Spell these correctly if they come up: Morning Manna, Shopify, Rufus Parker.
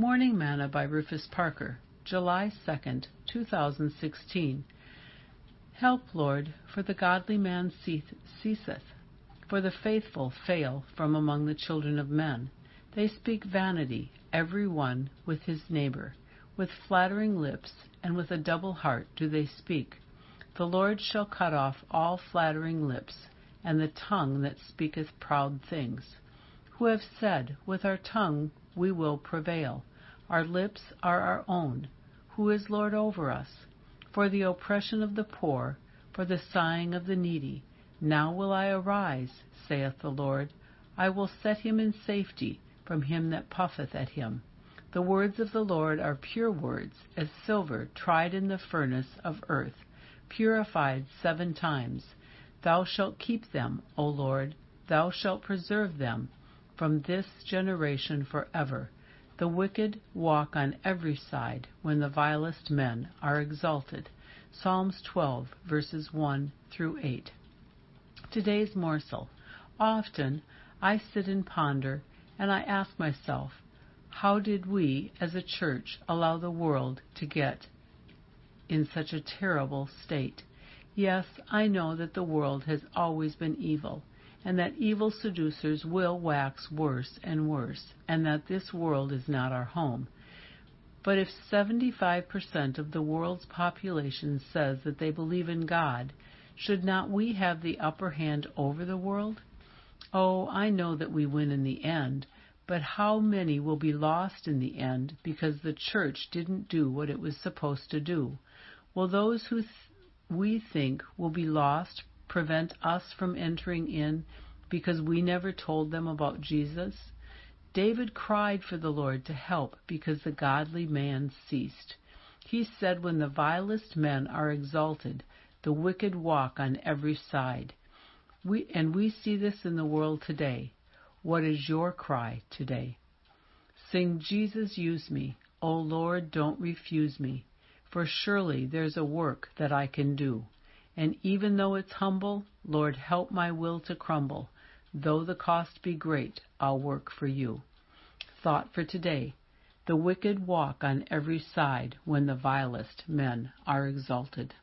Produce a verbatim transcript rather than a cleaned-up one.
Morning Manna by Rufus Parker, July second, two thousand sixteen. Help, Lord, for the godly man ceaseth, for the faithful fail from among the children of men. They speak vanity, every one with his neighbor. With flattering lips and with a double heart do they speak. The Lord shall cut off all flattering lips, and the tongue that speaketh proud things. Who have said, with our tongue we will prevail. Our lips are our own. Who is Lord over us? For the oppression of the poor, for the sighing of the needy. Now will I arise, saith the Lord. I will set him in safety from him that puffeth at him. The words of the Lord are pure words, as silver tried in the furnace of earth, purified seven times. Thou shalt keep them, O Lord. Thou shalt preserve them from this generation forever. The wicked walk on every side when the vilest men are exalted. Psalms twelve, verses one through eight. Today's morsel. Often I sit and ponder, and I ask myself, how did we as a church allow the world to get in such a terrible state? Yes, I know that the world has always been evil, and that evil seducers will wax worse and worse, and that this world is not our home. But if seventy-five percent of the world's population says that they believe in God, should not we have the upper hand over the world? Oh, I know that we win in the end, but how many will be lost in the end because the church didn't do what it was supposed to do? Will those who th- we think will be lost prevent us from entering in because we never told them about Jesus? David cried for the Lord to help because the godly man ceased. He said, when the vilest men are exalted, the wicked walk on every side. We, and we see this in the world today. What is your cry today? Sing, Jesus, use me. O Lord, don't refuse me. For surely there's a work that I can do. And even though it's humble, Lord, help my will to crumble. Though the cost be great, I'll work for you. Thought for today. The wicked walk on every side when the vilest men are exalted.